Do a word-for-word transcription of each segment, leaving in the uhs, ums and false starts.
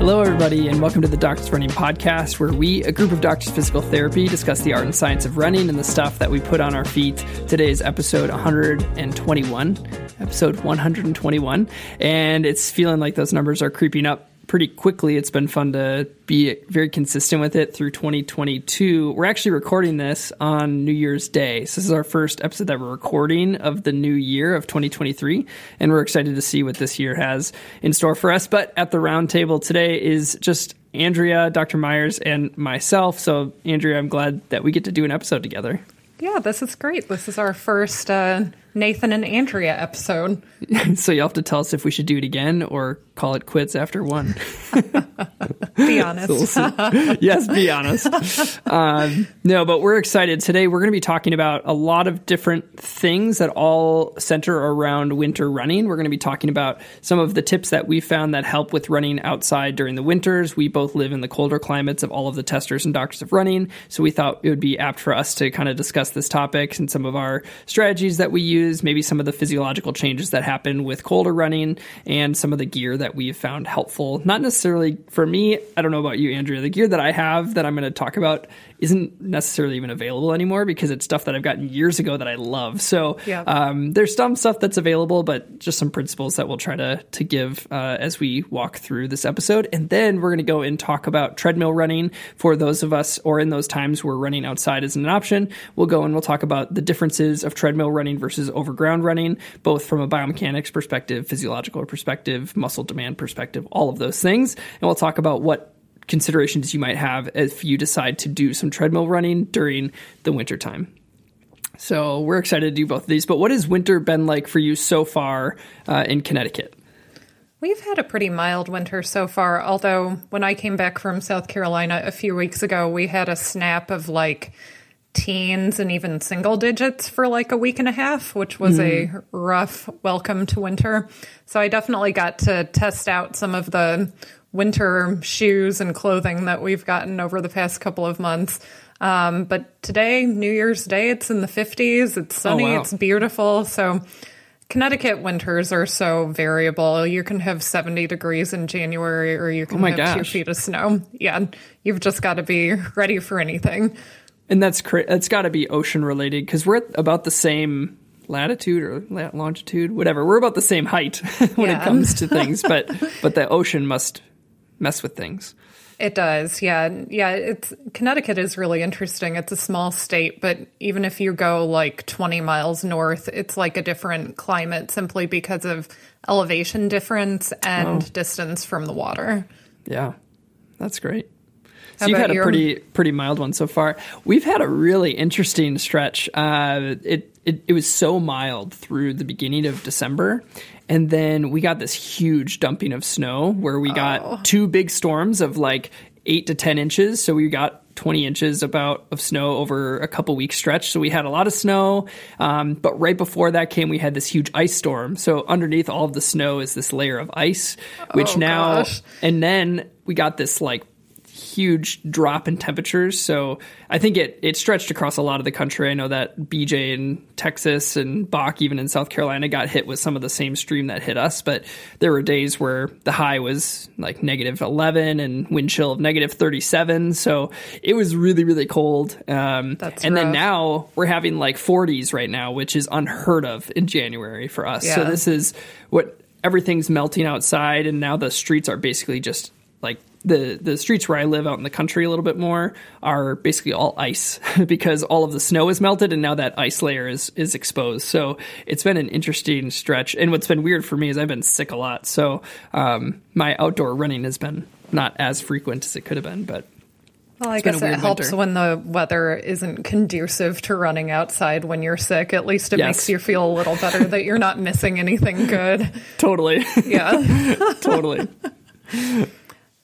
Hello, everybody, and welcome to the Doctors Running Podcast, where we, a group of doctors of physical therapy, discuss the art and science of running and the stuff that we put on our feet. Today is episode one hundred twenty-one, episode one hundred twenty-one, and it's feeling like those numbers are creeping up pretty quickly. It's been fun to be very consistent with it through twenty twenty-two. We're actually recording this on New Year's Day, so this is our first episode that we're recording of the new year of twenty twenty-three, and we're excited to see what this year has in store for us. But at the round table today is just Andrea, Doctor Myers, and myself. So Andrea, I'm glad that we get to do an episode together. Yeah, this is great. This is our first uh, Nathan and Andrea episode. So you'll have to tell us if we should do it again or call it quits after one. Be honest. So we'll yes, be honest. Um, no, but we're excited. Today we're going to be talking about a lot of different things that all center around winter running. We're going to be talking about some of the tips that we found that help with running outside during the winters. We both live in the colder climates of all of the testers and doctors of running, so we thought it would be apt for us to kind of discuss this topic and some of our strategies that we use, maybe some of the physiological changes that happen with colder running, and some of the gear that we've found helpful. Not necessarily for me, I don't know about you, Andrea, the gear that I have that I'm going to talk about isn't necessarily even available anymore because it's stuff that I've gotten years ago that I love. So yeah. um, there's some stuff that's available, but just some principles that we'll try to, to give uh, as we walk through this episode. And then we're going to go and talk about treadmill running for those of us, or in those times where running outside isn't an option. We'll go and we'll talk about the differences of treadmill running versus overground running, both from a biomechanics perspective, physiological perspective, muscle demand perspective, all of those things. And we'll talk about what considerations you might have if you decide to do some treadmill running during the wintertime. So we're excited to do both of these. But what has winter been like for you so far uh, in Connecticut? We've had a pretty mild winter so far, although when I came back from South Carolina a few weeks ago, we had a snap of like teens and even single digits for like a week and a half, which was mm-hmm. a rough welcome to winter. So I definitely got to test out some of the winter shoes and clothing that we've gotten over the past couple of months. Um, but today, New Year's Day, it's in the fifties. It's sunny. Oh, wow. It's beautiful. So Connecticut winters are so variable. You can have seventy degrees in January, or you can oh my have gosh. two feet of snow. Yeah. You've just got to be ready for anything. And that's cra- that's got to be ocean related, because we're at about the same latitude or la- longitude, whatever. We're about the same height when yeah. it comes to things, but but the ocean must mess with things. It does, yeah, yeah. It's Connecticut is really interesting. It's a small state, but even if you go like twenty miles north, it's like a different climate simply because of elevation difference and oh. distance from the water. Yeah, that's great. So you've had a pretty pretty mild one so far. We've had a really interesting stretch. Uh, it, it it was so mild through the beginning of December, and then we got this huge dumping of snow where we got oh. two big storms of like eight to ten inches. So we got twenty inches about of snow over a couple weeks stretch. So we had a lot of snow. Um, but right before that came, we had this huge ice storm. So underneath all of the snow is this layer of ice, which oh, now gosh. and then we got this like huge drop in temperatures. So I think it, it stretched across a lot of the country. I know that B J in Texas and Bach, even in South Carolina, got hit with some of the same stream that hit us. But there were days where the high was like negative eleven and wind chill of negative thirty-seven. So it was really, really cold. Um, That's and rough. Then now we're having like forties right now, which is unheard of in January for us. Yeah. So this is what everything's melting outside. And now the streets are basically just like the the streets where I live out in the country a little bit more are basically all ice because all of the snow is melted and now that ice layer is is exposed. So it's been an interesting stretch. And what's been weird for me is I've been sick a lot. So um, my outdoor running has been not as frequent as it could have been, but well, I guess it helps winter. When the weather isn't conducive to running outside when you're sick. At least it yes. makes you feel a little better that you're not missing anything good. Totally. Yeah. Totally.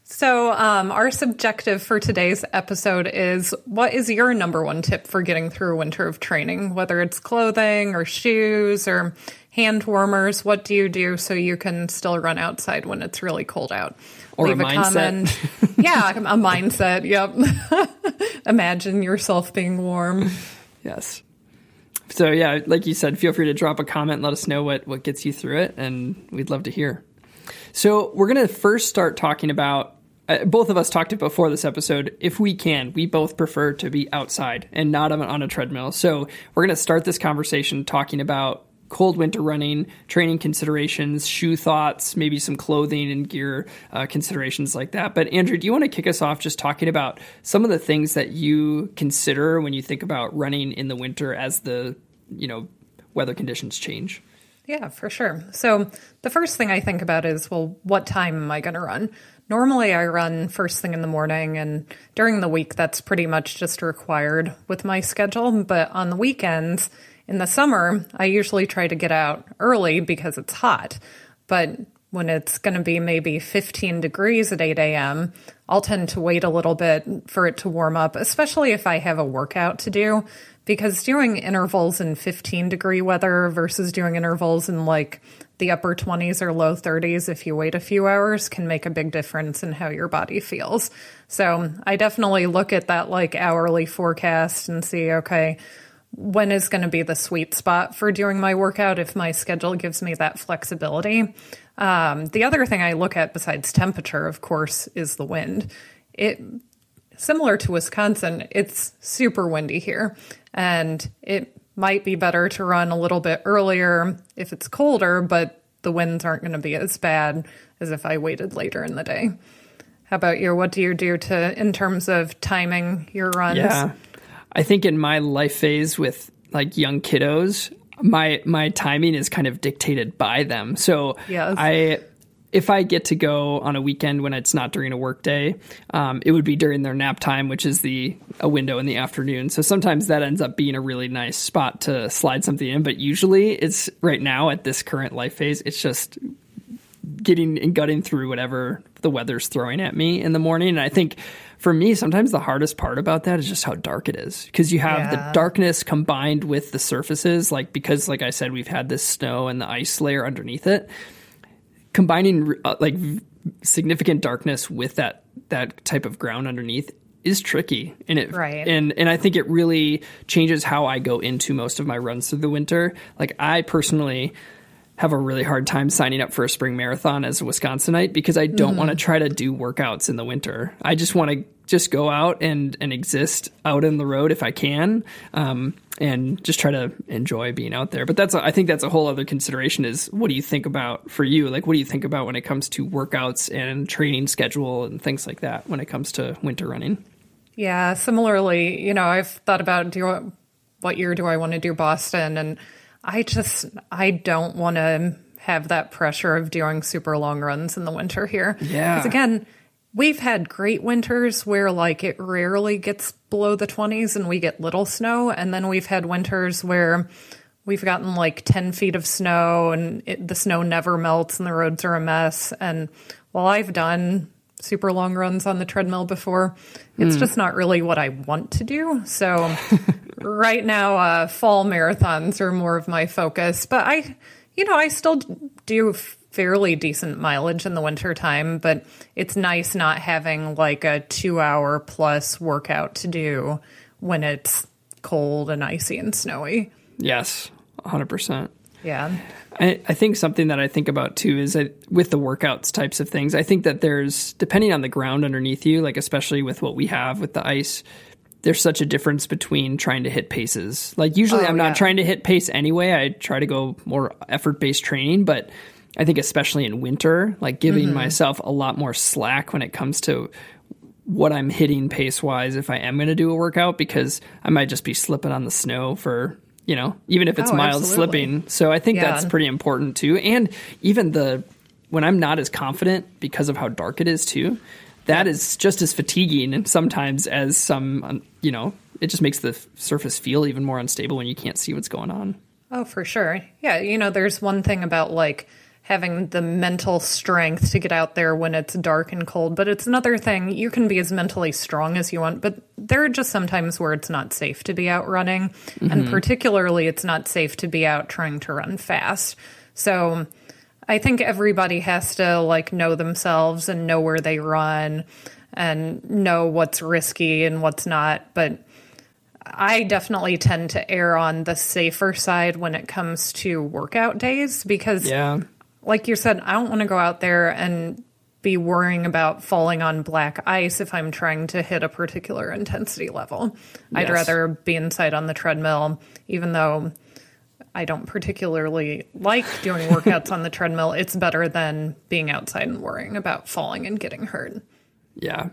So um, our subjective for today's episode is, what is your number one tip for getting through a winter of training, whether it's clothing or shoes or hand warmers? What do you do so you can still run outside when it's really cold out? Or Leave a, a comment. Yeah, a mindset. Yep. Imagine yourself being warm. Yes. So, yeah, like you said, feel free to drop a comment. Let us know what, what gets you through it, and we'd love to hear. So we're going to first start talking about uh, both of us talked it before this episode. If we can, we both prefer to be outside and not on, on a treadmill. So we're going to start this conversation talking about cold winter running, training considerations, shoe thoughts, maybe some clothing and gear uh, considerations like that. But Andrew, do you want to kick us off just talking about some of the things that you consider when you think about running in the winter as the, you know, weather conditions change? Yeah, for sure. So the first thing I think about is, well, what time am I going to run? Normally I run first thing in the morning, and during the week that's pretty much just required with my schedule. But on the weekends, in the summer, I usually try to get out early because it's hot. But when it's going to be maybe fifteen degrees at eight a.m., I'll tend to wait a little bit for it to warm up, especially if I have a workout to do, because doing intervals in fifteen degree weather versus doing intervals in like the upper twenties or low thirties, if you wait a few hours, can make a big difference in how your body feels. So I definitely look at that like hourly forecast and see, okay, when is going to be the sweet spot for doing my workout if my schedule gives me that flexibility. Um, the other thing I look at besides temperature, of course, is the wind. It, similar to Wisconsin, it's super windy here, and it might be better to run a little bit earlier if it's colder, but the winds aren't going to be as bad as if I waited later in the day. How about you? What do you do to in terms of timing your runs? Yeah. I think in my life phase with like young kiddos, my my timing is kind of dictated by them. So yes. I, if I get to go on a weekend when it's not during a work day, um, it would be during their nap time, which is the a window in the afternoon. So sometimes that ends up being a really nice spot to slide something in. But usually it's right now at this current life phase, it's just getting and gutting through whatever the weather's throwing at me in the morning. And I think for me, sometimes the hardest part about that is just how dark it is, because you have yeah. the darkness combined with the surfaces, like because, like I said, we've had this snow and the ice layer underneath it, combining uh, like significant darkness with that that type of ground underneath is tricky. And it right. and and I think it really changes how I go into most of my runs through the winter. Like I personally have a really hard time signing up for a spring marathon as a Wisconsinite, because I don't mm. want to try to do workouts in the winter. I just want to just go out and, and exist out on the road if I can, um, and just try to enjoy being out there. But that's, a, I think that's a whole other consideration is, what do you think about for you? Like, what do you think about when it comes to workouts and training schedule and things like that when it comes to winter running? Yeah. Similarly, you know, I've thought about do I, what year do I want to do Boston? And I just, I don't want to have that pressure of doing super long runs in the winter here. Yeah. Because again, we've had great winters where like it rarely gets below the twenties and we get little snow. And then we've had winters where we've gotten like ten feet of snow and it, the snow never melts and the roads are a mess. And while I've done super long runs on the treadmill before, it's mm. just not really what I want to do. So right now, uh, fall marathons are more of my focus, but I, you know, I still do fairly decent mileage in the winter time, but it's nice not having like a two hour plus workout to do when it's cold and icy and snowy. Yes. A hundred percent. Yeah. I, I think something that I think about too is I, with the workouts types of things, I think that there's, depending on the ground underneath you, like especially with what we have with the ice, there's such a difference between trying to hit paces. Like usually oh, I'm not yeah. trying to hit pace anyway. I try to go more effort-based training, but I think especially in winter, like giving mm-hmm. myself a lot more slack when it comes to what I'm hitting pace-wise if I am going to do a workout, because I might just be slipping on the snow for, you know, even if it's oh, mild absolutely. Slipping. So I think yeah. that's pretty important too. And even the, when I'm not as confident because of how dark it is too, that yeah. is just as fatiguing. And sometimes as some, you know, it just makes the surface feel even more unstable when you can't see what's going on. Oh, for sure. Yeah. You know, there's one thing about like having the mental strength to get out there when it's dark and cold, but it's another thing. You can be as mentally strong as you want, but there are just sometimes where it's not safe to be out running. Mm-hmm. And particularly it's not safe to be out trying to run fast. So I think everybody has to like know themselves and know where they run and know what's risky and what's not. But I definitely tend to err on the safer side when it comes to workout days, because yeah. like you said, I don't want to go out there and be worrying about falling on black ice if I'm trying to hit a particular intensity level. Yes. I'd rather be inside on the treadmill, even though I don't particularly like doing workouts on the treadmill. It's better than being outside and worrying about falling and getting hurt. Yeah.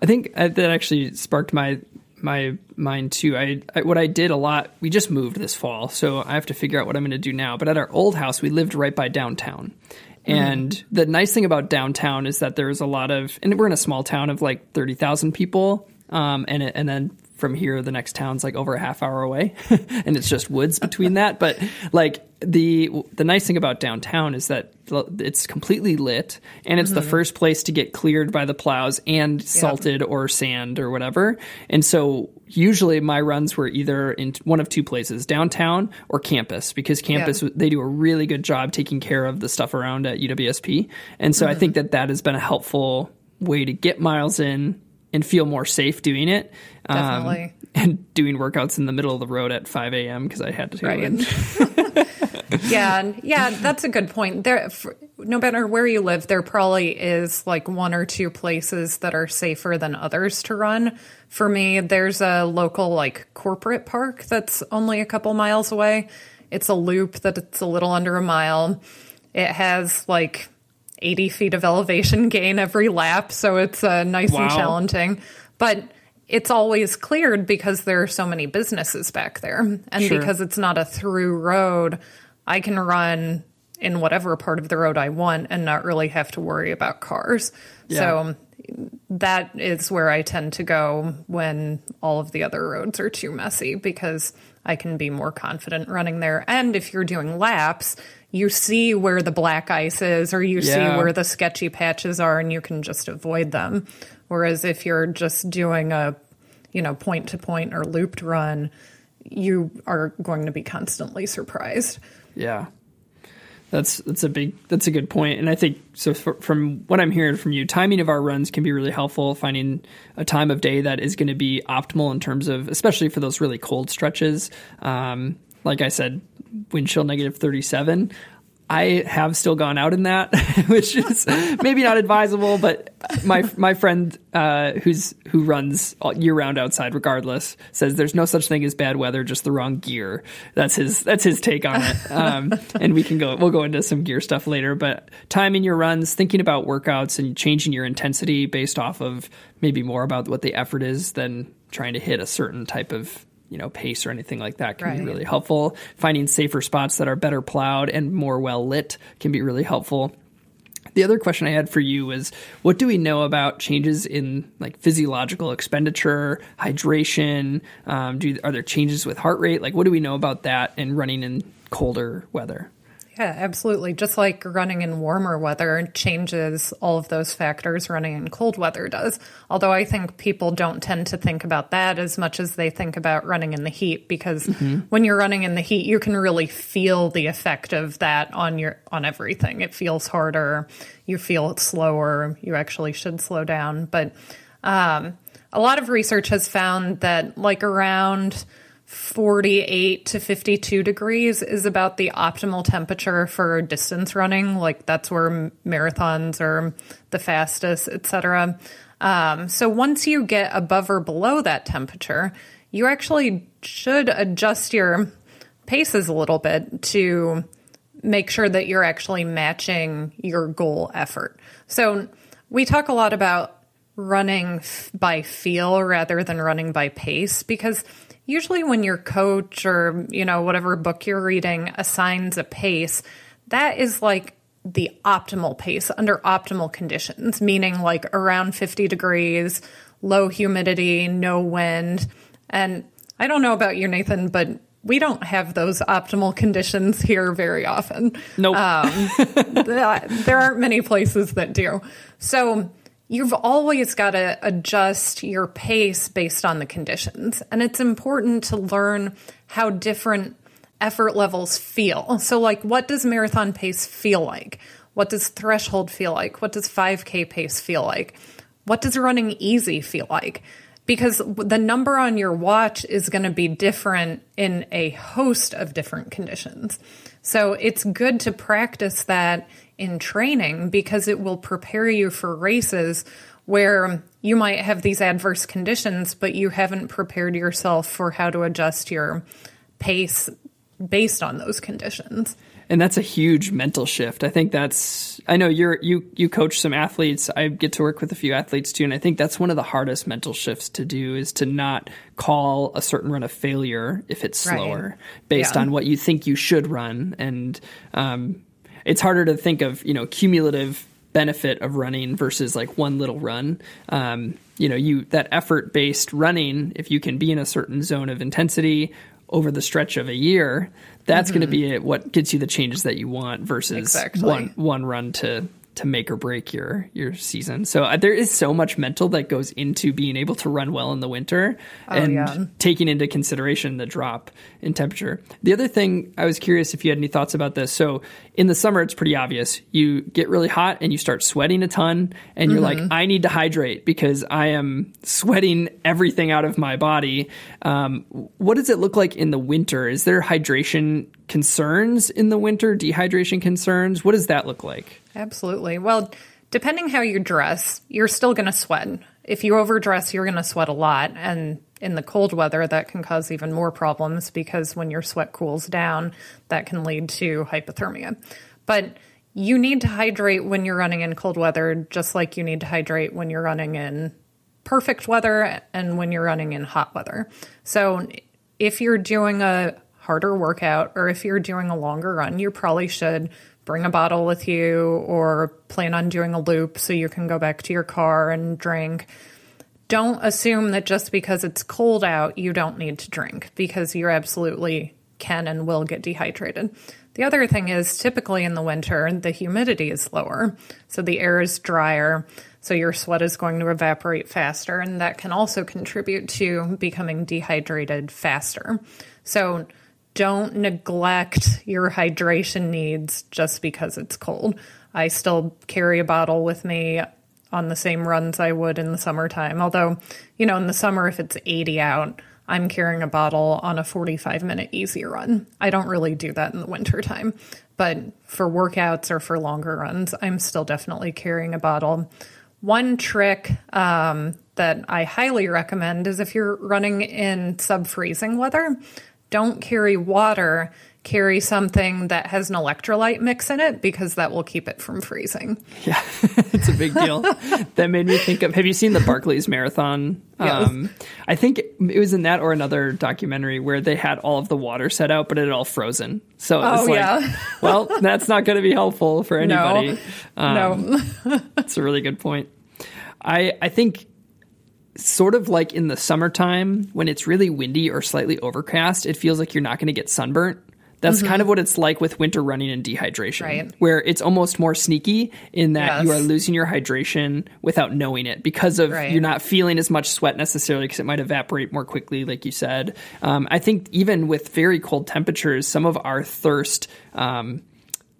I think that actually sparked my my mind too. I, I what I did a lot, we just moved this fall, so I have to figure out what I'm going to do now. But at our old house, we lived right by downtown. And mm-hmm. the nice thing about downtown is that there's a lot of, and we're in a small town of like thirty thousand people. Um, and and then from here, the next town's like over a half hour away and it's just woods between that. But like the, the nice thing about downtown is that it's completely lit and it's mm-hmm. the first place to get cleared by the plows and yep. salted or sand or whatever. And so usually my runs were either in one of two places, downtown or campus, because campus, yeah. they do a really good job taking care of the stuff around at U W S P. And so mm-hmm. I think that that has been a helpful way to get miles in and feel more safe doing it. Definitely. Um, and doing workouts in the middle of the road at five a.m. because I had to do right. it. Yeah, yeah, that's a good point. There, for, no matter where you live, there probably is like one or two places that are safer than others to run. For me, there's a local like corporate park that's only a couple miles away. It's a loop that it's a little under a mile. It has like eighty feet of elevation gain every lap, so it's uh, nice wow. and challenging. But it's always cleared because there are so many businesses back there. And sure. because it's not a through road, I can run in whatever part of the road I want and not really have to worry about cars. Yeah. So that is where I tend to go when all of the other roads are too messy, because I can be more confident running there. And if you're doing laps, you see where the black ice is or you yeah. see where the sketchy patches are and you can just avoid them. Whereas if you're just doing a, you know, point-to-point or looped run, you are going to be constantly surprised. Yeah, that's that's a big that's a good point. And I think so for, from what I'm hearing from you, timing of our runs can be really helpful. Finding a time of day that is going to be optimal in terms of, especially for those really cold stretches. Um, like I said, wind chill negative thirty-seven. I have still gone out in that, which is maybe not advisable, but my my friend uh, who's who runs all year round outside regardless says there's no such thing as bad weather, just the wrong gear. That's his that's his take on it. Um, and we can go we'll go into some gear stuff later, but timing your runs, thinking about workouts and changing your intensity based off of maybe more about what the effort is than trying to hit a certain type of you know, pace or anything like that can right. be really helpful. Finding safer spots that are better plowed and more well lit can be really helpful. The other question I had for you is, what do we know about changes in like physiological expenditure, hydration? Um, do are there changes with heart rate? Like, what do we know about that and running in colder weather? Yeah, absolutely. Just like running in warmer weather changes all of those factors, running in cold weather does. Although I think people don't tend to think about that as much as they think about running in the heat, because mm-hmm. when you're running in the heat, you can really feel the effect of that on your on everything. It feels harder. You feel it slower. You actually should slow down. But um, a lot of research has found that like around forty-eight to fifty-two degrees is about the optimal temperature for distance running. Like that's where marathons are the fastest, et cetera. Um, so once you get above or below that temperature, you actually should adjust your paces a little bit to make sure that you're actually matching your goal effort. So we talk a lot about running f- by feel rather than running by pace, because usually when your coach or, you know, whatever book you're reading assigns a pace, that is like the optimal pace under optimal conditions, meaning like around fifty degrees, low humidity, no wind. And I don't know about you, Nathan, but we don't have those optimal conditions here very often. Nope. Um, there aren't many places that do. So you've always got to adjust your pace based on the conditions. And it's important to learn how different effort levels feel. So like, what does marathon pace feel like? What does threshold feel like? What does five K pace feel like? What does running easy feel like? because the number on your watch is going to be different in a host of different conditions. So it's good to practice that in training because it will prepare you for races where you might have these adverse conditions, but you haven't prepared yourself for how to adjust your pace based on those conditions. And that's a huge mental shift. I think that's, I know you're, you, you coach some athletes. I get to work with a few athletes too. And I think that's one of the hardest mental shifts to do is to not call a certain run a failure if it's slower, right, based yeah. on what you think you should run. And, um, it's harder to think of, you know, cumulative benefit of running versus like one little run. Um, you know, you, that effort based running, if you can be in a certain zone of intensity over the stretch of a year, that's mm-hmm. going to be what gets you the changes that you want versus exactly. one one run to to make or break your your season. So uh, there is so much mental that goes into being able to run well in the winter oh, and yeah. taking into consideration the drop in temperature. The other thing, I was curious if you had any thoughts about this. So in the summer, it's pretty obvious. You get really hot and you start sweating a ton and you're mm-hmm. like, I need to hydrate because I am sweating everything out of my body. Um, what does it look like in the winter? Is there hydration concerns in the winter, dehydration concerns? What does that look like? Absolutely. Well, depending how you dress, you're still going to sweat. If you overdress, you're going to sweat a lot. And in the cold weather, that can cause even more problems because when your sweat cools down, that can lead to hypothermia. But you need to hydrate when you're running in cold weather, just like you need to hydrate when you're running in perfect weather and when you're running in hot weather. So if you're doing a harder workout or if you're doing a longer run, you probably should bring a bottle with you or plan on doing a loop so you can go back to your car and drink. Don't assume that just because it's cold out, you don't need to drink because you absolutely can and will get dehydrated. The other thing is typically in the winter, the humidity is lower. So the air is drier. So your sweat is going to evaporate faster. And that can also contribute to becoming dehydrated faster. So don't neglect your hydration needs just because it's cold. I still carry a bottle with me on the same runs I would in the summertime. Although, you know, in the summer, if it's eighty out, I'm carrying a bottle on a forty-five minute easy run. I don't really do that in the wintertime. But for workouts or for longer runs, I'm still definitely carrying a bottle. One trick um, that I highly recommend is if you're running in sub-freezing weather, don't carry water, carry something that has an electrolyte mix in it because that will keep it from freezing. Yeah, it's a big deal. That made me think of, have you seen the Barclays Marathon? Yes. Um, I think it was in that or another documentary where they had all of the water set out, but it had all frozen. So it was oh, like, yeah. well, that's not going to be helpful for anybody. No, um, no. That's a really good point. I I think... sort of like in the summertime when it's really windy or slightly overcast, it feels like you're not going to get sunburnt. That's mm-hmm. kind of what it's like with winter running and dehydration, right, where it's almost more sneaky in that yes. you are losing your hydration without knowing it because of right. you're not feeling as much sweat necessarily because it might evaporate more quickly, like you said. Um, I think even with very cold temperatures, some of our thirst, um,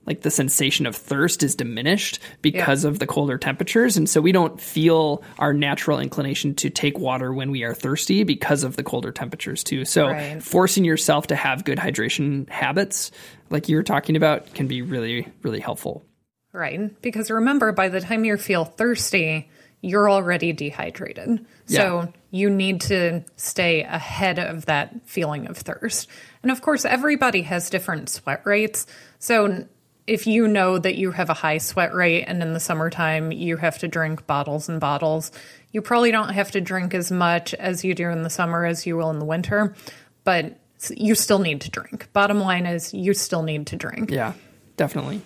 like the sensation of thirst is diminished because yeah. of the colder temperatures. And so we don't feel our natural inclination to take water when we are thirsty because of the colder temperatures too. So right. forcing yourself to have good hydration habits, like you were talking about, can be really, really helpful. Right. Because remember, by the time you feel thirsty, you're already dehydrated. Yeah. So you need to stay ahead of that feeling of thirst. And of course, everybody has different sweat rates. So if you know that you have a high sweat rate and in the summertime you have to drink bottles and bottles, you probably don't have to drink as much as you do in the summer as you will in the winter, but you still need to drink. Bottom line is you still need to drink. Yeah, definitely.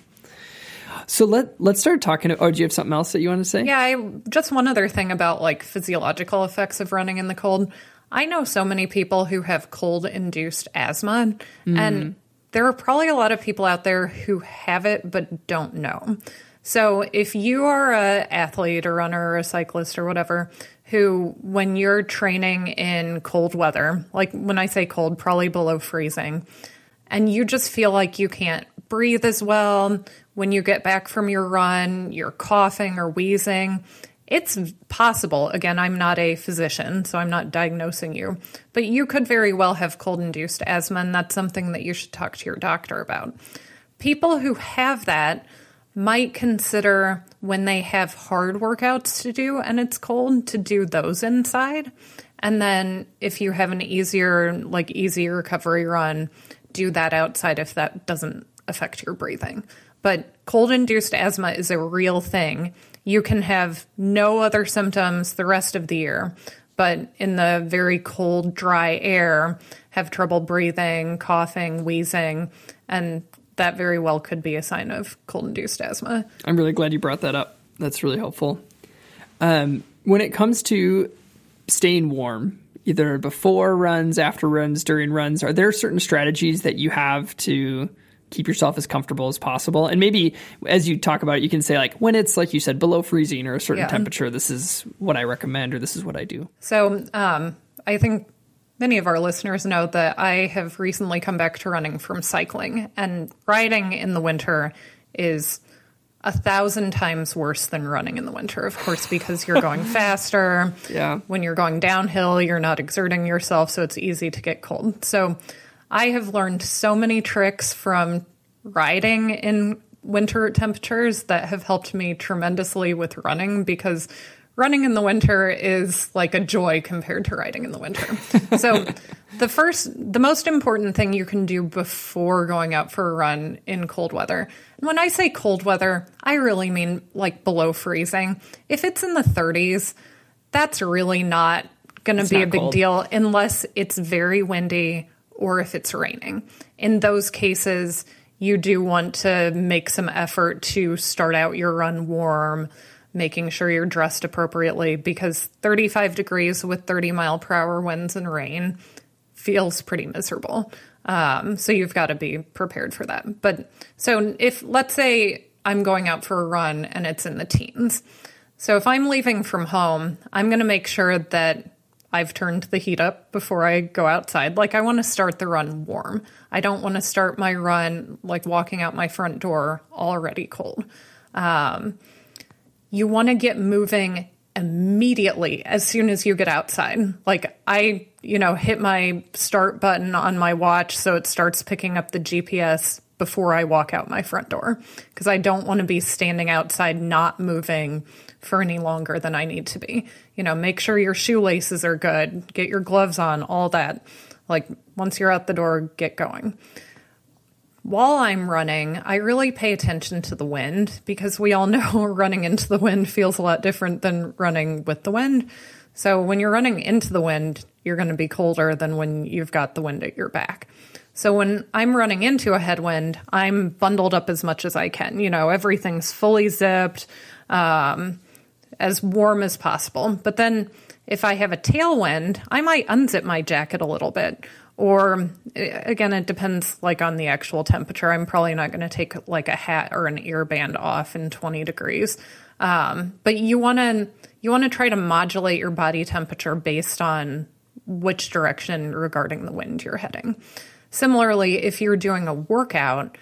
So let, let's start talking. Oh, do you have something else that you want to say? Yeah, I, just one other thing about like physiological effects of running in the cold. I know so many people who have cold-induced asthma mm. and there are probably a lot of people out there who have it but don't know. So if you are an athlete or runner or a cyclist or whatever who, when you're training in cold weather, like when I say cold, probably below freezing, and you just feel like you can't breathe as well, when you get back from your run, you're coughing or wheezing, It's possible. Again, I'm not a physician, so I'm not diagnosing you, but you could very well have cold-induced asthma, and that's something that you should talk to your doctor about. People who have that might consider, when they have hard workouts to do and it's cold, to do those inside. And then if you have an easier, like easier recovery run, do that outside if that doesn't affect your breathing. But cold-induced asthma is a real thing. You can have no other symptoms the rest of the year, but in the very cold, dry air, have trouble breathing, coughing, wheezing, and that very well could be a sign of cold-induced asthma. I'm really glad you brought that up. That's really helpful. Um, when it comes to staying warm, either before runs, after runs, during runs, are there certain strategies that you have to keep yourself as comfortable as possible? And maybe as you talk about it, you can say, like, when it's, like you said, below freezing or a certain yeah. temperature, this is what I recommend, or this is what I do. So um, I think many of our listeners know that I have recently come back to running from cycling, and riding in the winter is a thousand times worse than running in the winter, of course, because you're going faster. Yeah. When you're going downhill, you're not exerting yourself, so it's easy to get cold. So I have learned so many tricks from riding in winter temperatures that have helped me tremendously with running, because running in the winter is like a joy compared to riding in the winter. So the first, the most important thing you can do before going out for a run in cold weather, and when I say cold weather, I really mean like below freezing. If it's in the thirties, that's really not going to be a big cold. deal unless it's very windy or if it's raining. In those cases, you do want to make some effort to start out your run warm, making sure you're dressed appropriately, because thirty-five degrees with thirty mile per hour winds and rain feels pretty miserable. Um, so you've got to be prepared for that. But so if, let's say I'm going out for a run and it's in the teens. So if I'm leaving from home, I'm going to make sure that I've turned the heat up before I go outside. Like, I want to start the run warm. I don't want to start my run, like walking out my front door, already cold. Um, you want to get moving immediately as soon as you get outside. Like, I, you know, hit my start button on my watch so it starts picking up the G P S before I walk out my front door, because I don't want to be standing outside not moving for any longer than I need to be. You know, make sure your shoelaces are good, get your gloves on, all that. Like, once you're out the door, get going. While I'm running, I really pay attention to the wind, because we all know running into the wind feels a lot different than running with the wind. So when you're running into the wind, you're going to be colder than when you've got the wind at your back. So when I'm running into a headwind, I'm bundled up as much as I can. You know, everything's fully zipped, um, as warm as possible. But then if I have a tailwind, I might unzip my jacket a little bit. Or, again, it depends, like, on the actual temperature. I'm probably not going to take, like, a hat or an earband off in twenty degrees. Um, but you want to you want to try to modulate your body temperature based on which direction regarding the wind you're heading. Similarly, if you're doing a workout,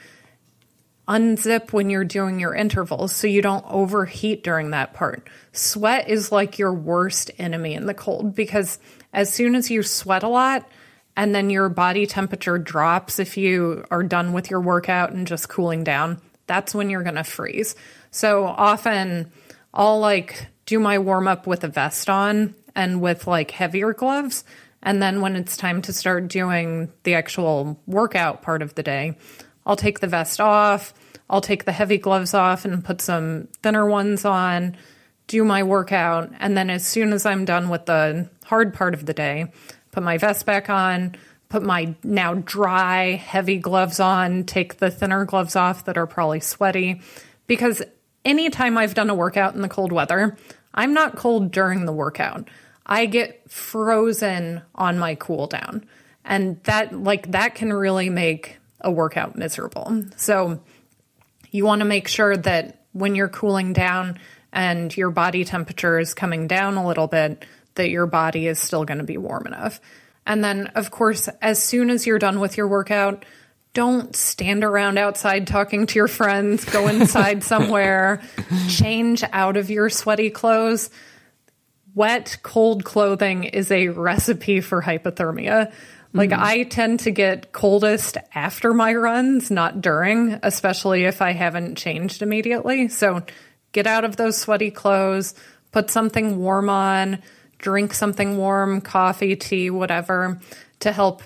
unzip when you're doing your intervals so you don't overheat during that part. Sweat is like your worst enemy in the cold, because as soon as you sweat a lot and then your body temperature drops if you are done with your workout and just cooling down, that's when you're going to freeze. So often I'll, like, do my warm-up with a vest on and with, like, heavier gloves. And then when it's time to start doing the actual workout part of the day, I'll take the vest off, I'll take the heavy gloves off and put some thinner ones on, do my workout, and then as soon as I'm done with the hard part of the day, put my vest back on, put my now dry, heavy gloves on, take the thinner gloves off that are probably sweaty. Because anytime I've done a workout in the cold weather, I'm not cold during the workout. I get frozen on my cool down, and that, like, that can really make a workout miserable. So you want to make sure that when you're cooling down and your body temperature is coming down a little bit, that your body is still going to be warm enough. And then, of course, as soon as you're done with your workout, Don't stand around outside talking to your friends. Go inside somewhere. Change out of your sweaty clothes. Wet, cold clothing is a recipe for hypothermia. Like, mm. I tend to get coldest after my runs, not during, especially if I haven't changed immediately. So get out of those sweaty clothes, put something warm on, drink something warm, coffee, tea, whatever, to help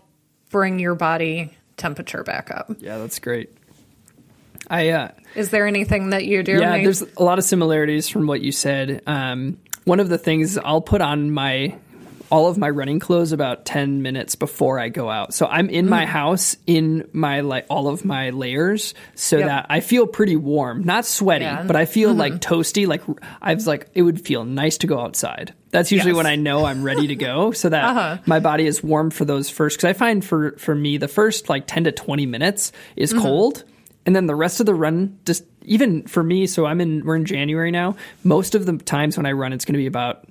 bring your body temperature back up. Yeah, that's great. I uh, Is there anything that you do? Yeah, Nate? There's a lot of similarities from what you said. Um, one of the things I'll put on my... all of my running clothes about ten minutes before I go out. So I'm in my house in my, like, all of my layers so yep. that I feel pretty warm, not sweaty, yeah. but I feel mm-hmm. like toasty. Like I was like, it would feel nice to go outside. That's usually yes. when I know I'm ready to go so that uh-huh. my body is warm for those first. Cause I find for, for me, the first like ten to twenty minutes is mm-hmm. cold. And then the rest of the run, just even for me. So I'm in, we're in January now. Most of the times when I run, it's going to be about,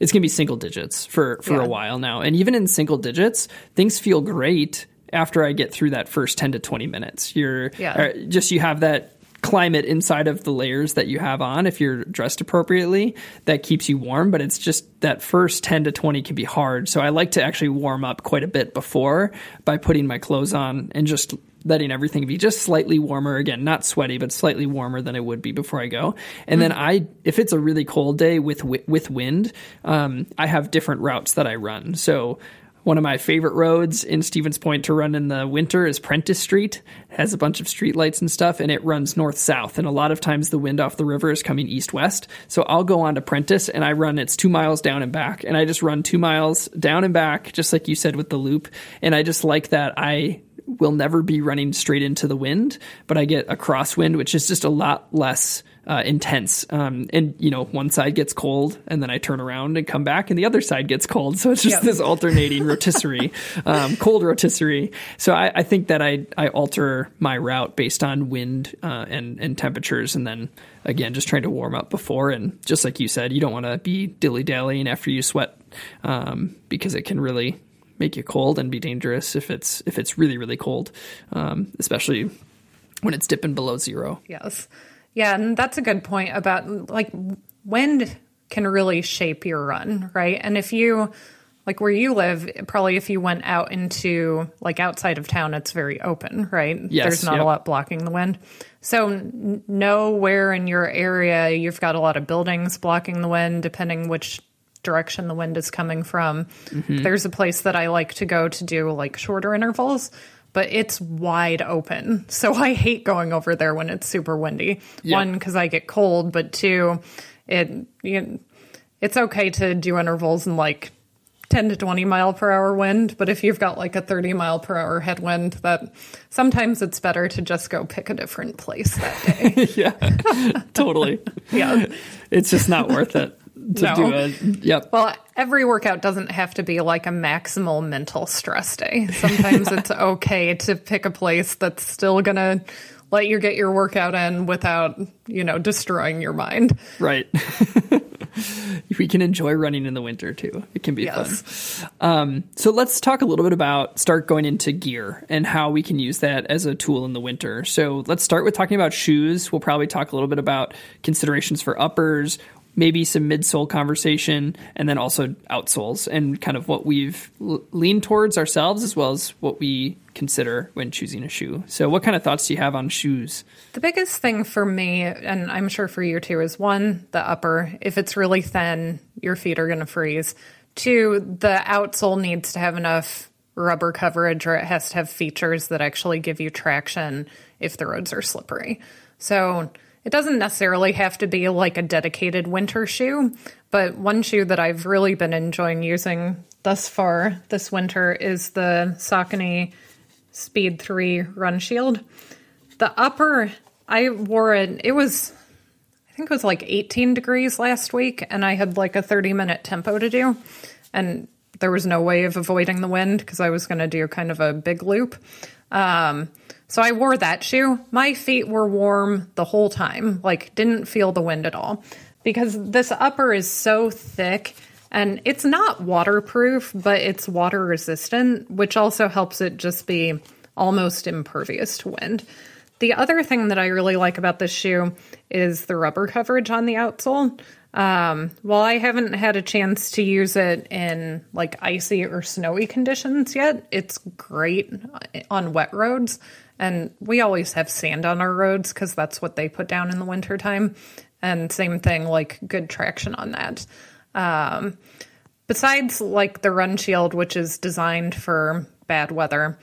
It's going to be single digits for, for yeah. a while now. And even in single digits, things feel great after I get through that first ten to twenty minutes. You're yeah. just, you have that climate inside of the layers that you have on. If you're dressed appropriately, that keeps you warm, but it's just that first ten to twenty can be hard. So I like to actually warm up quite a bit before by putting my clothes on and just letting everything be just slightly warmer. Again, not sweaty, but slightly warmer than it would be before I go. And mm-hmm. then I, if it's a really cold day with, with wind, um, I have different routes that I run. So one of my favorite roads in Stevens Point to run in the winter is Prentice Street. It has a bunch of street lights and stuff, and it runs north-south. And a lot of times the wind off the river is coming east-west. So I'll go on to Prentice, and I run. It's two miles down and back. And I just run two miles down and back, just like you said with the loop. And I just like that I will never be running straight into the wind, but I get a crosswind, which is just a lot less uh, intense. Um, and, you know, one side gets cold and then I turn around and come back and the other side gets cold. So it's just yep. this alternating rotisserie, um, cold rotisserie. So I, I think that I, I alter my route based on wind uh, and, and temperatures. And then again, just trying to warm up before. And just like you said, you don't want to be dilly-dallying after you sweat um, because it can really make you cold and be dangerous if it's if it's really, really cold, um, especially when it's dipping below zero. Yes. Yeah, and that's a good point about, like, wind can really shape your run, right? And if you, like where you live, probably if you went out into, like, outside of town, it's very open, right? Yes. There's not yep. a lot blocking the wind. So know where in your area you've got a lot of buildings blocking the wind, depending which direction the wind is coming from. Mm-hmm. There's a place that I like to go to do like shorter intervals, but it's wide open. So I hate going over there when it's super windy. Yeah. One, because I get cold, but two, it you, it's okay to do intervals in like ten to twenty mile per hour wind. But if you've got like a thirty mile per hour headwind, that sometimes it's better to just go pick a different place that day. yeah, totally. yeah. It's just not worth it. To no. do a, yep. Well, every workout doesn't have to be like a maximal mental stress day. Sometimes it's okay to pick a place that's still going to let you get your workout in without, you know, destroying your mind. Right. We can enjoy running in the winter too. It can be yes. fun. Um, so let's talk a little bit about start going into gear and how we can use that as a tool in the winter. So let's start with talking about shoes. We'll probably talk a little bit about considerations for uppers, maybe some midsole conversation, and then also outsoles and kind of what we've l- leaned towards ourselves as well as what we consider when choosing a shoe. So what kind of thoughts do you have on shoes? The biggest thing for me, and I'm sure for you too, is one, the upper. If it's really thin, your feet are going to freeze. Two, the outsole needs to have enough rubber coverage, or it has to have features that actually give you traction if the roads are slippery. So it doesn't necessarily have to be like a dedicated winter shoe, but one shoe that I've really been enjoying using thus far this winter is the Saucony Speed three Run Shield. The upper, I wore it, it was, I think it was like eighteen degrees last week, and I had like a thirty minute tempo to do, and there was no way of avoiding the wind because I was going to do kind of a big loop. Um, so I wore that shoe. My feet were warm the whole time, like didn't feel the wind at all, because this upper is so thick and it's not waterproof, but it's water resistant, which also helps it just be almost impervious to wind. The other thing that I really like about this shoe is the rubber coverage on the outsole. Um, while I haven't had a chance to use it in like icy or snowy conditions yet, it's great on wet roads. And we always have sand on our roads because that's what they put down in the wintertime. And same thing, like good traction on that. Um, besides like the Run Shield, which is designed for bad weather,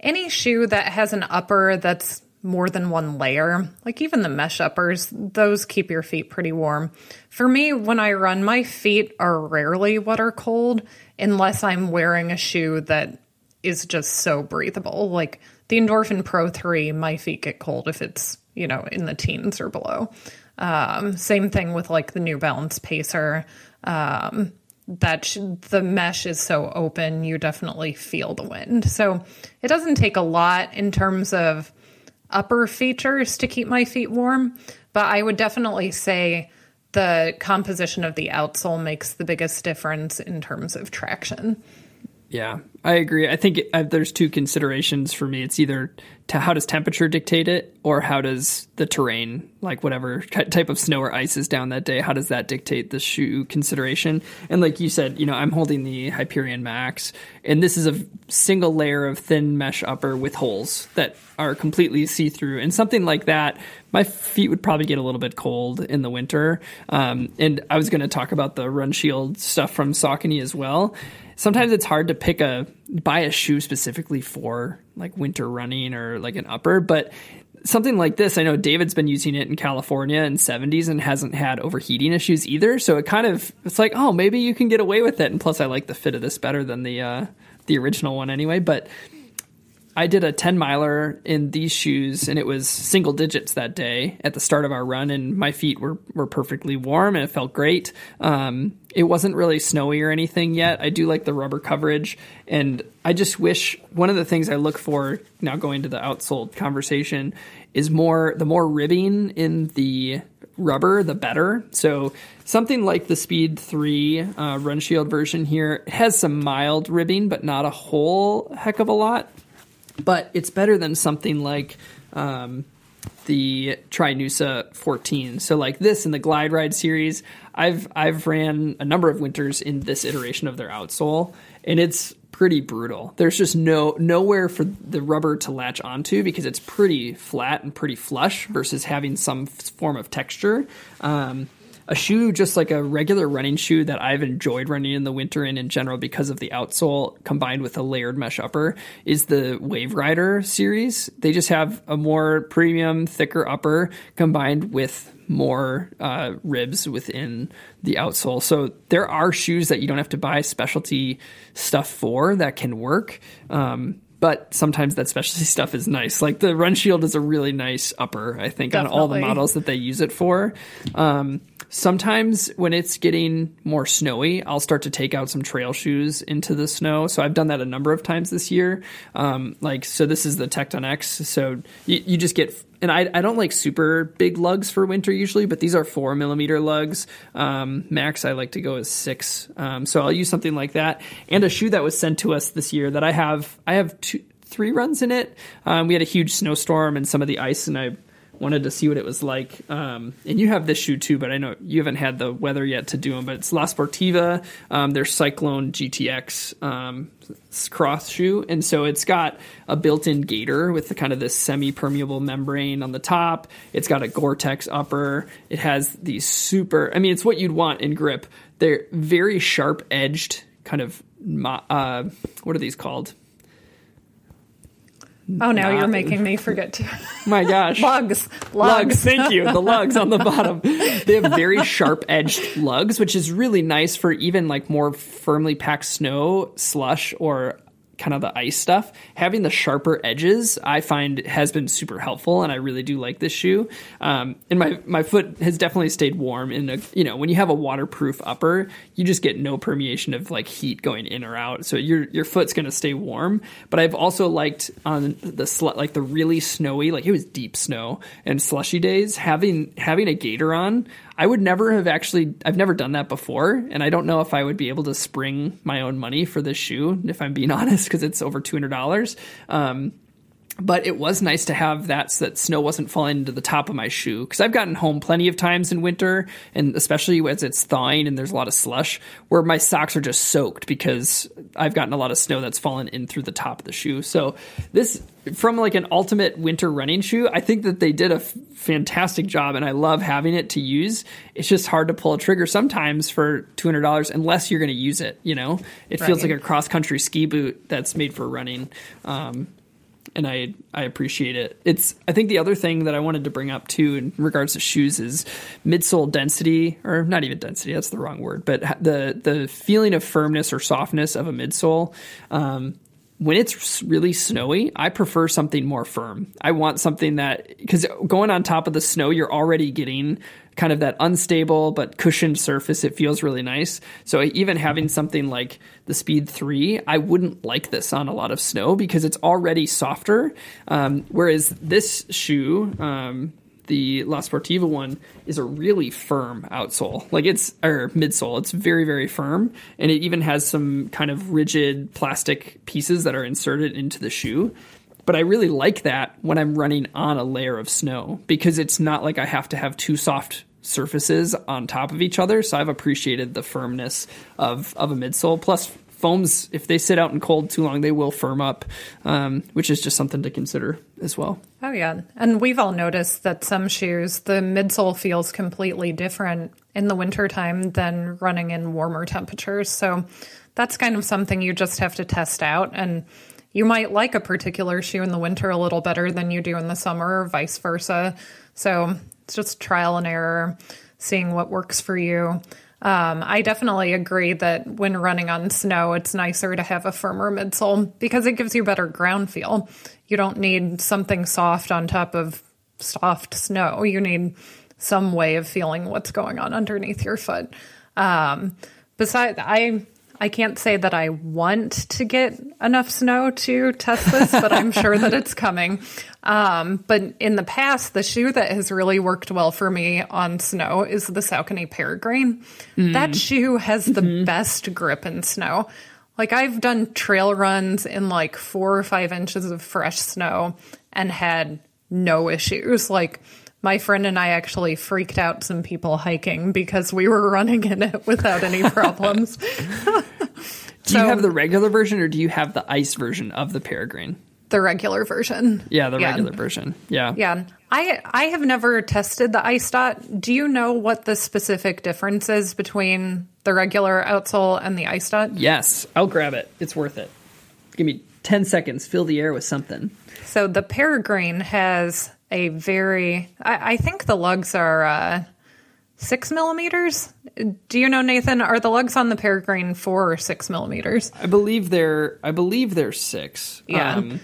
any shoe that has an upper that's more than one layer, like even the mesh uppers, those keep your feet pretty warm. For me, when I run, my feet are rarely wet or cold unless I'm wearing a shoe that is just so breathable. Like the Endorphin Pro three, my feet get cold if it's, you know, in the teens or below. Um, same thing with like the New Balance Pacer. Um, that sh- the mesh is so open, you definitely feel the wind. So it doesn't take a lot in terms of upper features to keep my feet warm, but I would definitely say the composition of the outsole makes the biggest difference in terms of traction. Yeah, I agree. I think it, uh, there's two considerations for me. It's either to how does temperature dictate it, or how does the terrain, like whatever type of snow or ice is down that day, how does that dictate the shoe consideration? And like you said, you know, I'm holding the Hyperion Max, and this is a single layer of thin mesh upper with holes that are completely see-through. And something like that, my feet would probably get a little bit cold in the winter. Um, and I was going to talk about the Run Shield stuff from Saucony as well. Sometimes it's hard to pick a buy a shoe specifically for like winter running or like an upper, but something like this, I know David's been using it in California in seventies and hasn't had overheating issues either. So it kind of, it's like, oh, maybe you can get away with it. And plus I like the fit of this better than the, uh, the original one anyway, but I did a ten miler in these shoes and it was single digits that day at the start of our run. And my feet were, were perfectly warm and it felt great. Um, it wasn't really snowy or anything yet. I do like the rubber coverage, and I just wish one of the things I look for now going to the outsole conversation is more, the more ribbing in the rubber, the better. So something like the Speed three uh, Run Shield version here has some mild ribbing, but not a whole heck of a lot. But it's better than something like um, the Trinusa fourteen. So like this in the Glide Ride series, I've I've ran a number of winters in this iteration of their outsole, and it's pretty brutal. There's just no nowhere for the rubber to latch onto because it's pretty flat and pretty flush versus having some form of texture. Um, a shoe, just like a regular running shoe that I've enjoyed running in the winter and in general because of the outsole combined with a layered mesh upper, is the Wave Rider series. They just have a more premium, thicker upper combined with more uh, ribs within the outsole. So there are shoes that you don't have to buy specialty stuff for that can work. Um, But sometimes that specialty stuff is nice. Like the Run Shield is a really nice upper, I think, Definitely. On all the models that they use it for. Um, sometimes when it's getting more snowy, I'll start to take out some trail shoes into the snow. So I've done that a number of times this year. Um, like, so this is the Tecton X. So you, you just get... And I, I don't like super big lugs for winter usually, but these are four millimeter lugs. Um, max, I like to go as six. Um, so I'll use something like that. And a shoe that was sent to us this year that I have, I have two, three runs in it. Um, we had a huge snowstorm and some of the ice, and I wanted to see what it was like. Um, and you have this shoe too, but I know you haven't had the weather yet to do them, but it's La Sportiva, um, their Cyclone G T X, um, cross shoe. And so it's got a built-in gaiter with the kind of this semi-permeable membrane on the top. It's got a Gore-Tex upper. It has these super, I mean, it's what you'd want in grip. They're very sharp edged kind of, uh, what are these called? Oh, now Not, you're making me forget to. My gosh. lugs. lugs. Lugs. Thank you. The lugs on the bottom. They have very sharp-edged lugs, which is really nice for even like more firmly packed snow, slush, or kind of the ice stuff. Having the sharper edges, I find, has been super helpful, and I really do like this shoe. Um, and my, my foot has definitely stayed warm. In a, you know, when you have a waterproof upper, you just get no permeation of like heat going in or out, so your your foot's going to stay warm. But I've also liked on the sl- like the really snowy, like it was deep snow and slushy days, having having a gaiter on. I would never have actually, I've never done that before, and I don't know if I would be able to spring my own money for this shoe, if I'm being honest, because it's over two hundred dollars. Um, But it was nice to have that so that snow wasn't falling into the top of my shoe, because I've gotten home plenty of times in winter, and especially as it's thawing and there's a lot of slush, where my socks are just soaked because I've gotten a lot of snow that's fallen in through the top of the shoe. So this, from like an ultimate winter running shoe, I think that they did a f- fantastic job, and I love having it to use. It's just hard to pull a trigger sometimes for two hundred dollars unless you're going to use it. You know, it right. feels like a cross-country ski boot that's made for running. Um, And I I appreciate it. It's I think the other thing that I wanted to bring up too in regards to shoes is midsole density, or not even density, that's the wrong word, but the the feeling of firmness or softness of a midsole. Um, when it's really snowy, I prefer something more firm. I want something that, because going on top of the snow, you're already getting kind of that unstable but cushioned surface. It feels really nice. So even having something like the Speed three, I wouldn't like this on a lot of snow because it's already softer. Um, whereas this shoe, um, the La Sportiva one, is a really firm outsole, like it's or midsole. It's very, very firm. And it even has some kind of rigid plastic pieces that are inserted into the shoe. But I really like that when I'm running on a layer of snow, because it's not like I have to have two soft surfaces on top of each other. So I've appreciated the firmness of, of a midsole. Plus foams, if they sit out in cold too long, they will firm up, um, which is just something to consider as well. Oh, yeah. And we've all noticed that some shoes, the midsole feels completely different in the wintertime than running in warmer temperatures. So that's kind of something you just have to test out. And you might like a particular shoe in the winter a little better than you do in the summer, or vice versa. So it's just trial and error, seeing what works for you. Um, I definitely agree that when running on snow, it's nicer to have a firmer midsole because it gives you better ground feel. You don't need something soft on top of soft snow. You need some way of feeling what's going on underneath your foot. Um, besides, I... I can't say that I want to get enough snow to test this, but I'm sure that it's coming. Um, but in the past, the shoe that has really worked well for me on snow is the Saucony Peregrine. Mm. That shoe has the mm-hmm. best grip in snow. Like, I've done trail runs in like four or five inches of fresh snow and had no issues. Like, my friend and I actually freaked out some people hiking because we were running in it without any problems. Do so, you have the regular version, or do you have the ice version of the Peregrine? The regular version. Yeah, the yeah. regular version. Yeah. Yeah. I, I have never tested the ice dot. Do you know what the specific difference is between the regular outsole and the ice dot? Yes. I'll grab it. It's worth it. Give me ten seconds. Fill the air with something. So the Peregrine has... A very, I, I think the lugs are uh, six millimeters. Do you know, Nathan? Are the lugs on the Peregrine four or six millimeters? I believe they're, I believe they're six. Yeah. Um,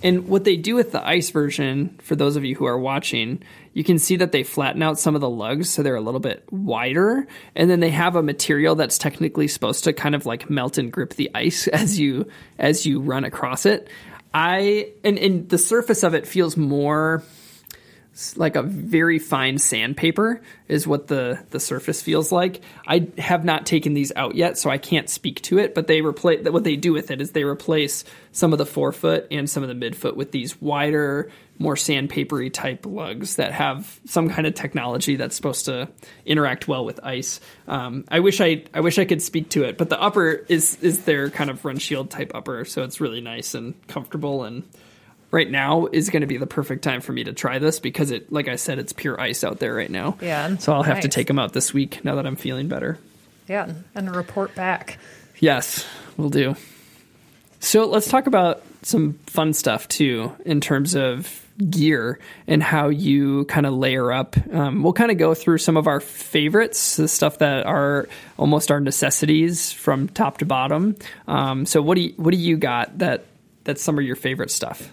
and what they do with the ice version, for those of you who are watching, you can see that they flatten out some of the lugs, so they're a little bit wider. And then they have a material that's technically supposed to kind of like melt and grip the ice as you as you run across it. I and, and the surface of it feels more like a very fine sandpaper is what the, the surface feels like. I have not taken these out yet, so I can't speak to it, but they replace what they do with it is they replace some of the forefoot and some of the midfoot with these wider, more sandpapery type lugs that have some kind of technology that's supposed to interact well with ice. Um, I wish I I wish I could speak to it, but the upper is is their kind of Run Shield type upper, so it's really nice and comfortable, and right now is going to be the perfect time for me to try this because, it, like I said, it's pure ice out there right now. Yeah. So I'll have nice. to take them out this week now that I'm feeling better. Yeah, and report back. Yes, we'll do. So let's talk about some fun stuff, too, in terms of gear and how you kind of layer up. Um, we'll kind of go through some of our favorites, the stuff that are almost our necessities from top to bottom. Um, so what do you, what do you got that that's some of your favorite stuff?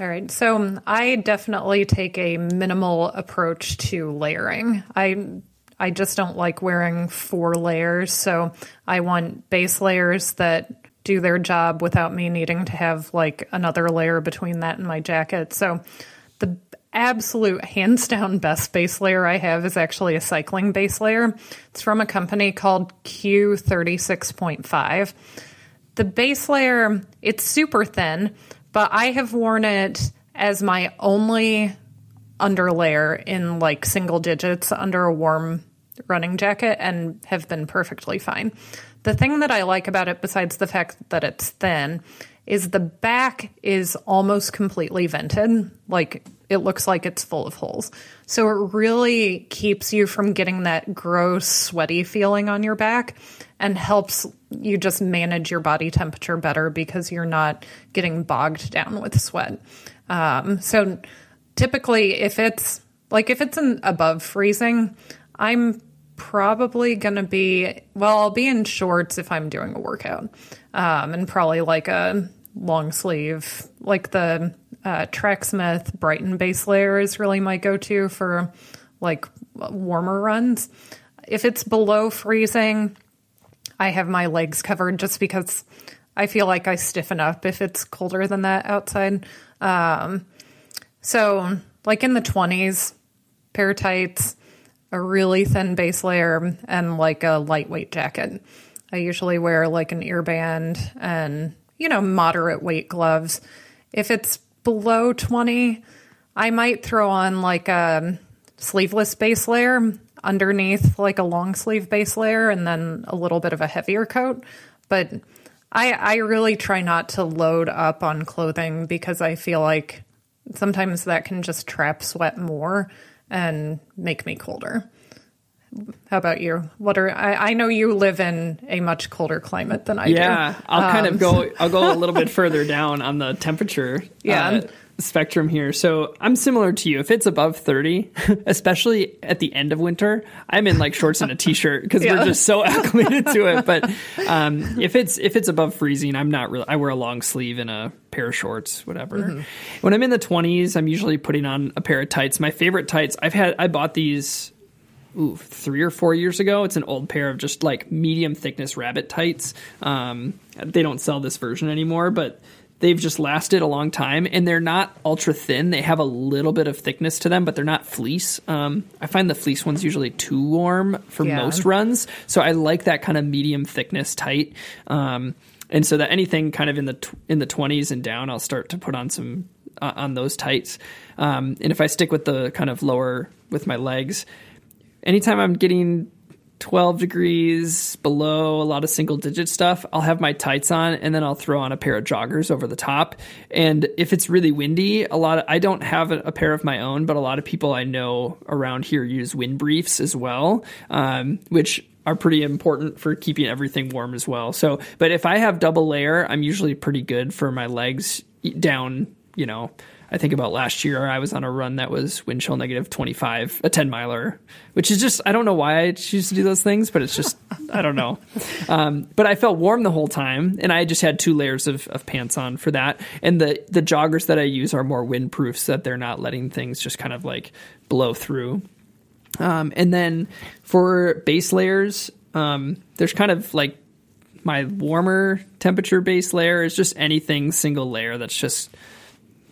All right. So I definitely take a minimal approach to layering. I I just don't like wearing four layers. So I want base layers that do their job without me needing to have like another layer between that and my jacket. So the absolute hands down best base layer I have is actually a cycling base layer. It's from a company called Q thirty-six point five. The base layer, it's super thin, but I have worn it as my only underlayer in like single digits under a warm running jacket and have been perfectly fine. The thing that I like about it, besides the fact that it's thin, is the back is almost completely vented. Like, it looks like it's full of holes. So it really keeps you from getting that gross, sweaty feeling on your back and helps you just manage your body temperature better because you're not getting bogged down with sweat. Um, so typically if it's like, if it's an above freezing, I'm probably going to be, well, I'll be in shorts if I'm doing a workout, um, and probably like a long sleeve, like the uh, Tracksmith Brighton base layer is really my go-to for like warmer runs. If it's below freezing, I have my legs covered just because I feel like I stiffen up if it's colder than that outside. Um, so like in the twenties, pair of tights, a really thin base layer, and like a lightweight jacket. I usually wear like an earband and, you know, moderate weight gloves. If it's below twenty, I might throw on like a sleeveless base layer underneath like a long sleeve base layer and then a little bit of a heavier coat. But I, I really try not to load up on clothing because I feel like sometimes that can just trap sweat more and make me colder. How about you? What are I, I know you live in a much colder climate than I yeah, do. Yeah, I'll um, kind of go. I'll go a little bit further down on the temperature yeah. uh, spectrum here. So I'm similar to you. If it's above thirty, especially at the end of winter, I'm in like shorts and a t-shirt because yeah. we're just so acclimated to it. But um, if it's if it's above freezing, I'm not really. I wear a long sleeve and a pair of shorts, whatever. Mm-hmm. When I'm in the twenties, I'm usually putting on a pair of tights. My favorite tights. I've had. I bought these. Ooh, three or four years ago. It's an old pair of just like medium thickness rabbit tights. Um, they don't sell this version anymore, but they've just lasted a long time and they're not ultra thin. They have a little bit of thickness to them, but they're not fleece. Um, I find the fleece ones usually too warm for yeah. most runs. So I like that kind of medium thickness tight. Um, and so that anything kind of in the, tw- in the twenties and down, I'll start to put on some, uh, on those tights. Um, and if I stick with the kind of lower with my legs, anytime I'm getting twelve degrees below, a lot of single digit stuff, I'll have my tights on and then I'll throw on a pair of joggers over the top. And if it's really windy, a lot of, I don't have a, a pair of my own, but a lot of people I know around here use wind briefs as well, um, which are pretty important for keeping everything warm as well. So, but if I have double layer, I'm usually pretty good for my legs down, you know. I think about last year, I was on a run that was wind chill negative twenty-five, a ten miler, which is just, I don't know why I choose to do those things, but it's just, I don't know. Um, but I felt warm the whole time and I just had two layers of, of pants on for that. And the, the joggers that I use are more windproof so that they're not letting things just kind of like blow through. Um, and then for base layers, um, there's kind of like my warmer temperature base layer is just anything single layer that's just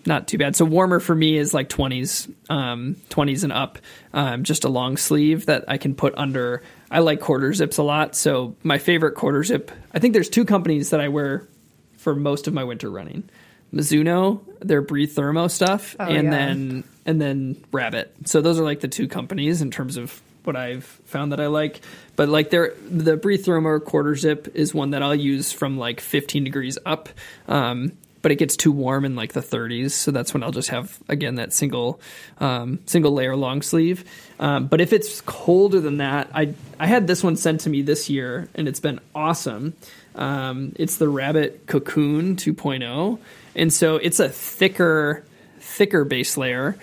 not too bad. So warmer for me is like twenties, um, twenties and up, um, just a long sleeve that I can put under. I like quarter zips a lot. So my favorite quarter zip, I think there's two companies that I wear for most of my winter running. Mizuno, their Breathe Thermo stuff, oh, and yeah. then and then Rabbit. So those are like the two companies in terms of what I've found that I like. But like their the Breathe Thermo quarter zip is one that I'll use from like fifteen degrees up. Um But it gets too warm in like the thirties, so that's when I'll just have again that single, um, single layer long sleeve. Um, but if it's colder than that, I I had this one sent to me this year, and it's been awesome. Um, it's the Rabbit Cocoon two point oh, and so it's a thicker, thicker base layer.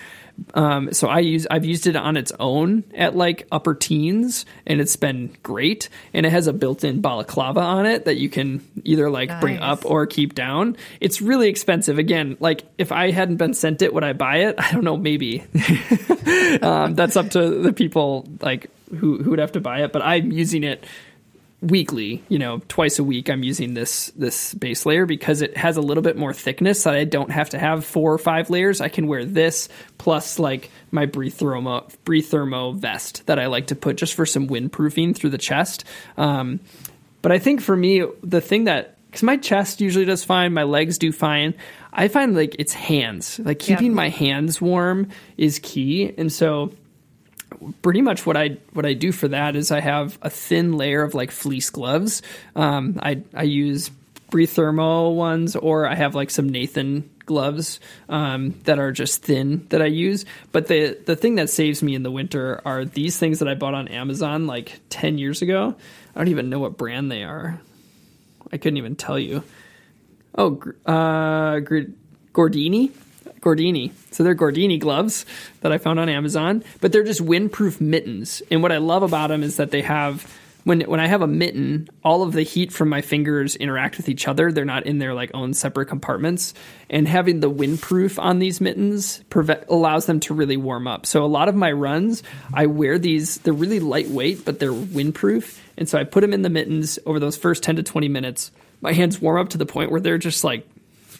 Um, so I use I've used it on its own at like upper teens, and it's been great. And it has a built-in balaclava on it that you can either like nice. Bring up or keep down. It's really expensive. Again, like if I hadn't been sent it, would I buy it? I don't know. Maybe um, that's up to the people like who who would have to buy it. But I'm using it weekly, you know, twice a week. I'm using this this base layer because it has a little bit more thickness, so I don't have to have four or five layers. I can wear this plus like my Breathe Thermo Breathe Thermo vest that I like to put just for some windproofing through the chest. Um, but I think for me, the thing that because my chest usually does fine, my legs do fine. I find like it's hands, like keeping yeah. my hands warm is key. And so pretty much what I what I do for that is I have a thin layer of like fleece gloves. Um, I I use Breathe Thermo ones, or I have like some Nathan gloves um, that are just thin that I use. But the the thing that saves me in the winter are these things that I bought on Amazon like ten years ago. I don't even know what brand they are. I couldn't even tell you. Oh, uh, Gordini. Gordini. So they're Gordini gloves that I found on Amazon, but they're just windproof mittens. And what I love about them is that they have, when when I have a mitten, all of the heat from my fingers interact with each other. They're not in their like own separate compartments. And having the windproof on these mittens prevent, allows them to really warm up. So a lot of my runs, I wear these. They're really lightweight, but they're windproof. And so I put them in the mittens over those first ten to twenty minutes. My hands warm up to the point where they're just like,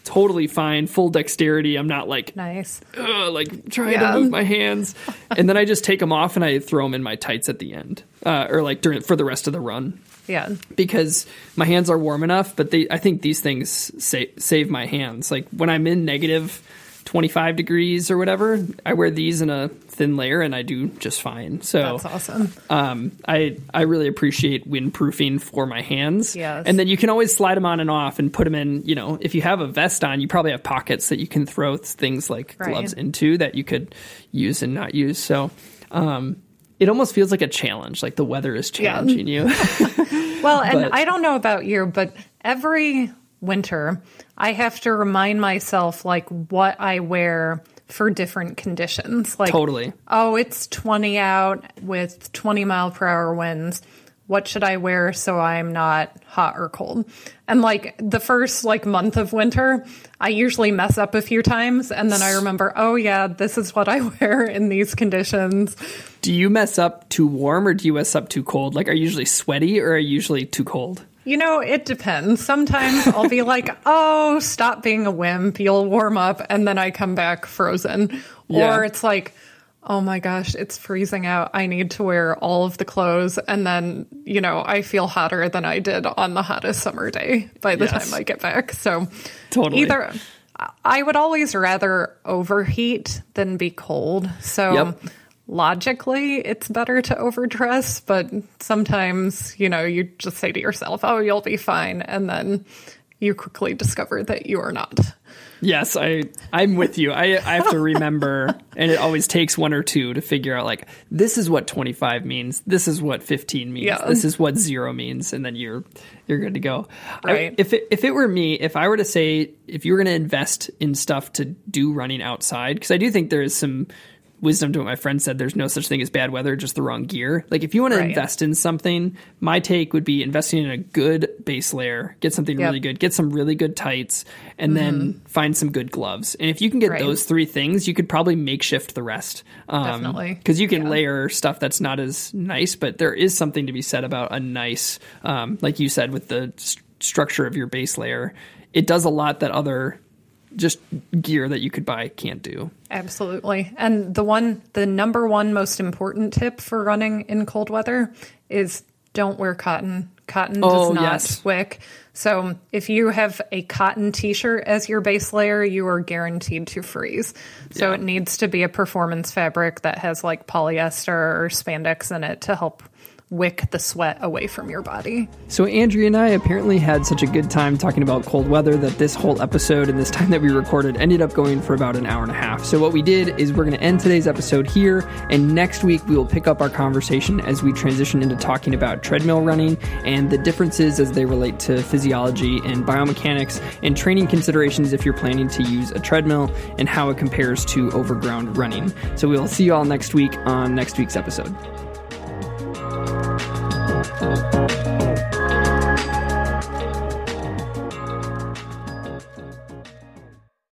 totally fine, full dexterity. I'm not like nice, ugh, like trying yeah. to move my hands, and then I just take them off and I throw them in my tights at the end, uh, or like during for the rest of the run. Yeah, because my hands are warm enough. But they, I think these things sa- save my hands. Like when I'm in negative twenty-five degrees or whatever, I wear these in a thin layer and I do just fine. So that's awesome. Um, I I really appreciate windproofing for my hands. Yes. And then you can always slide them on and off and put them in, you know, if you have a vest on, you probably have pockets that you can throw things like right. gloves into that you could use and not use. So um, it almost feels like a challenge, like the weather is challenging yeah. you. Well, but, and I don't know about you, but every winter, I have to remind myself like what I wear for different conditions. Like, totally. Oh, it's twenty out with twenty mile per hour winds. What should I wear so I'm not hot or cold? And like the first like month of winter, I usually mess up a few times. And then I remember, oh yeah, this is what I wear in these conditions. Do you mess up too warm or do you mess up too cold? Like, are you usually sweaty or are you usually too cold? You know, it depends. Sometimes I'll be like, oh, stop being a wimp. You'll warm up. And then I come back frozen. Yeah. Or it's like, oh, my gosh, it's freezing out. I need to wear all of the clothes. And then, you know, I feel hotter than I did on the hottest summer day by the yes. time I get back. So totally. Either I would always rather overheat than be cold. So yep. Logically, it's better to overdress, but sometimes, you know, you just say to yourself, oh, you'll be fine. And then you quickly discover that you are not. Yes, I, I'm with you. I, I have to remember, and it always takes one or two to figure out, like, this is what twenty-five means. This is what fifteen means. Yeah. This is what zero means. And then you're you're good to go. Right. I, if, it, if it were me, if I were to say, if you were going to invest in stuff to do running outside, because I do think there is some wisdom to what my friend said, there's no such thing as bad weather, just the wrong gear. Like if you want right. to invest in something, my take would be investing in a good base layer, get something yep. really good, get some really good tights, and mm-hmm. then find some good gloves. And if you can get right. those three things, you could probably makeshift the rest. Um, Definitely. Because you can yeah. layer stuff that's not as nice, but there is something to be said about a nice, um, like you said, with the st- structure of your base layer. It does a lot that other just gear that you could buy can't do. Absolutely. And the one, the number one most important tip for running in cold weather is don't wear cotton. Cotton does oh, not yes. wick. So if you have a cotton t-shirt as your base layer, you are guaranteed to freeze. So yeah. it needs to be a performance fabric that has like polyester or spandex in it to help wick the sweat away from your body. So Andrea and I apparently had such a good time talking about cold weather that this whole episode and this time that we recorded ended up going for about an hour and a half. So what we did is we're going to end today's episode here, and next week we will pick up our conversation as we transition into talking about treadmill running and the differences as they relate to physiology and biomechanics and training considerations if you're planning to use a treadmill and how it compares to overground running. So we'll see you all next week on next week's episode. Thank you.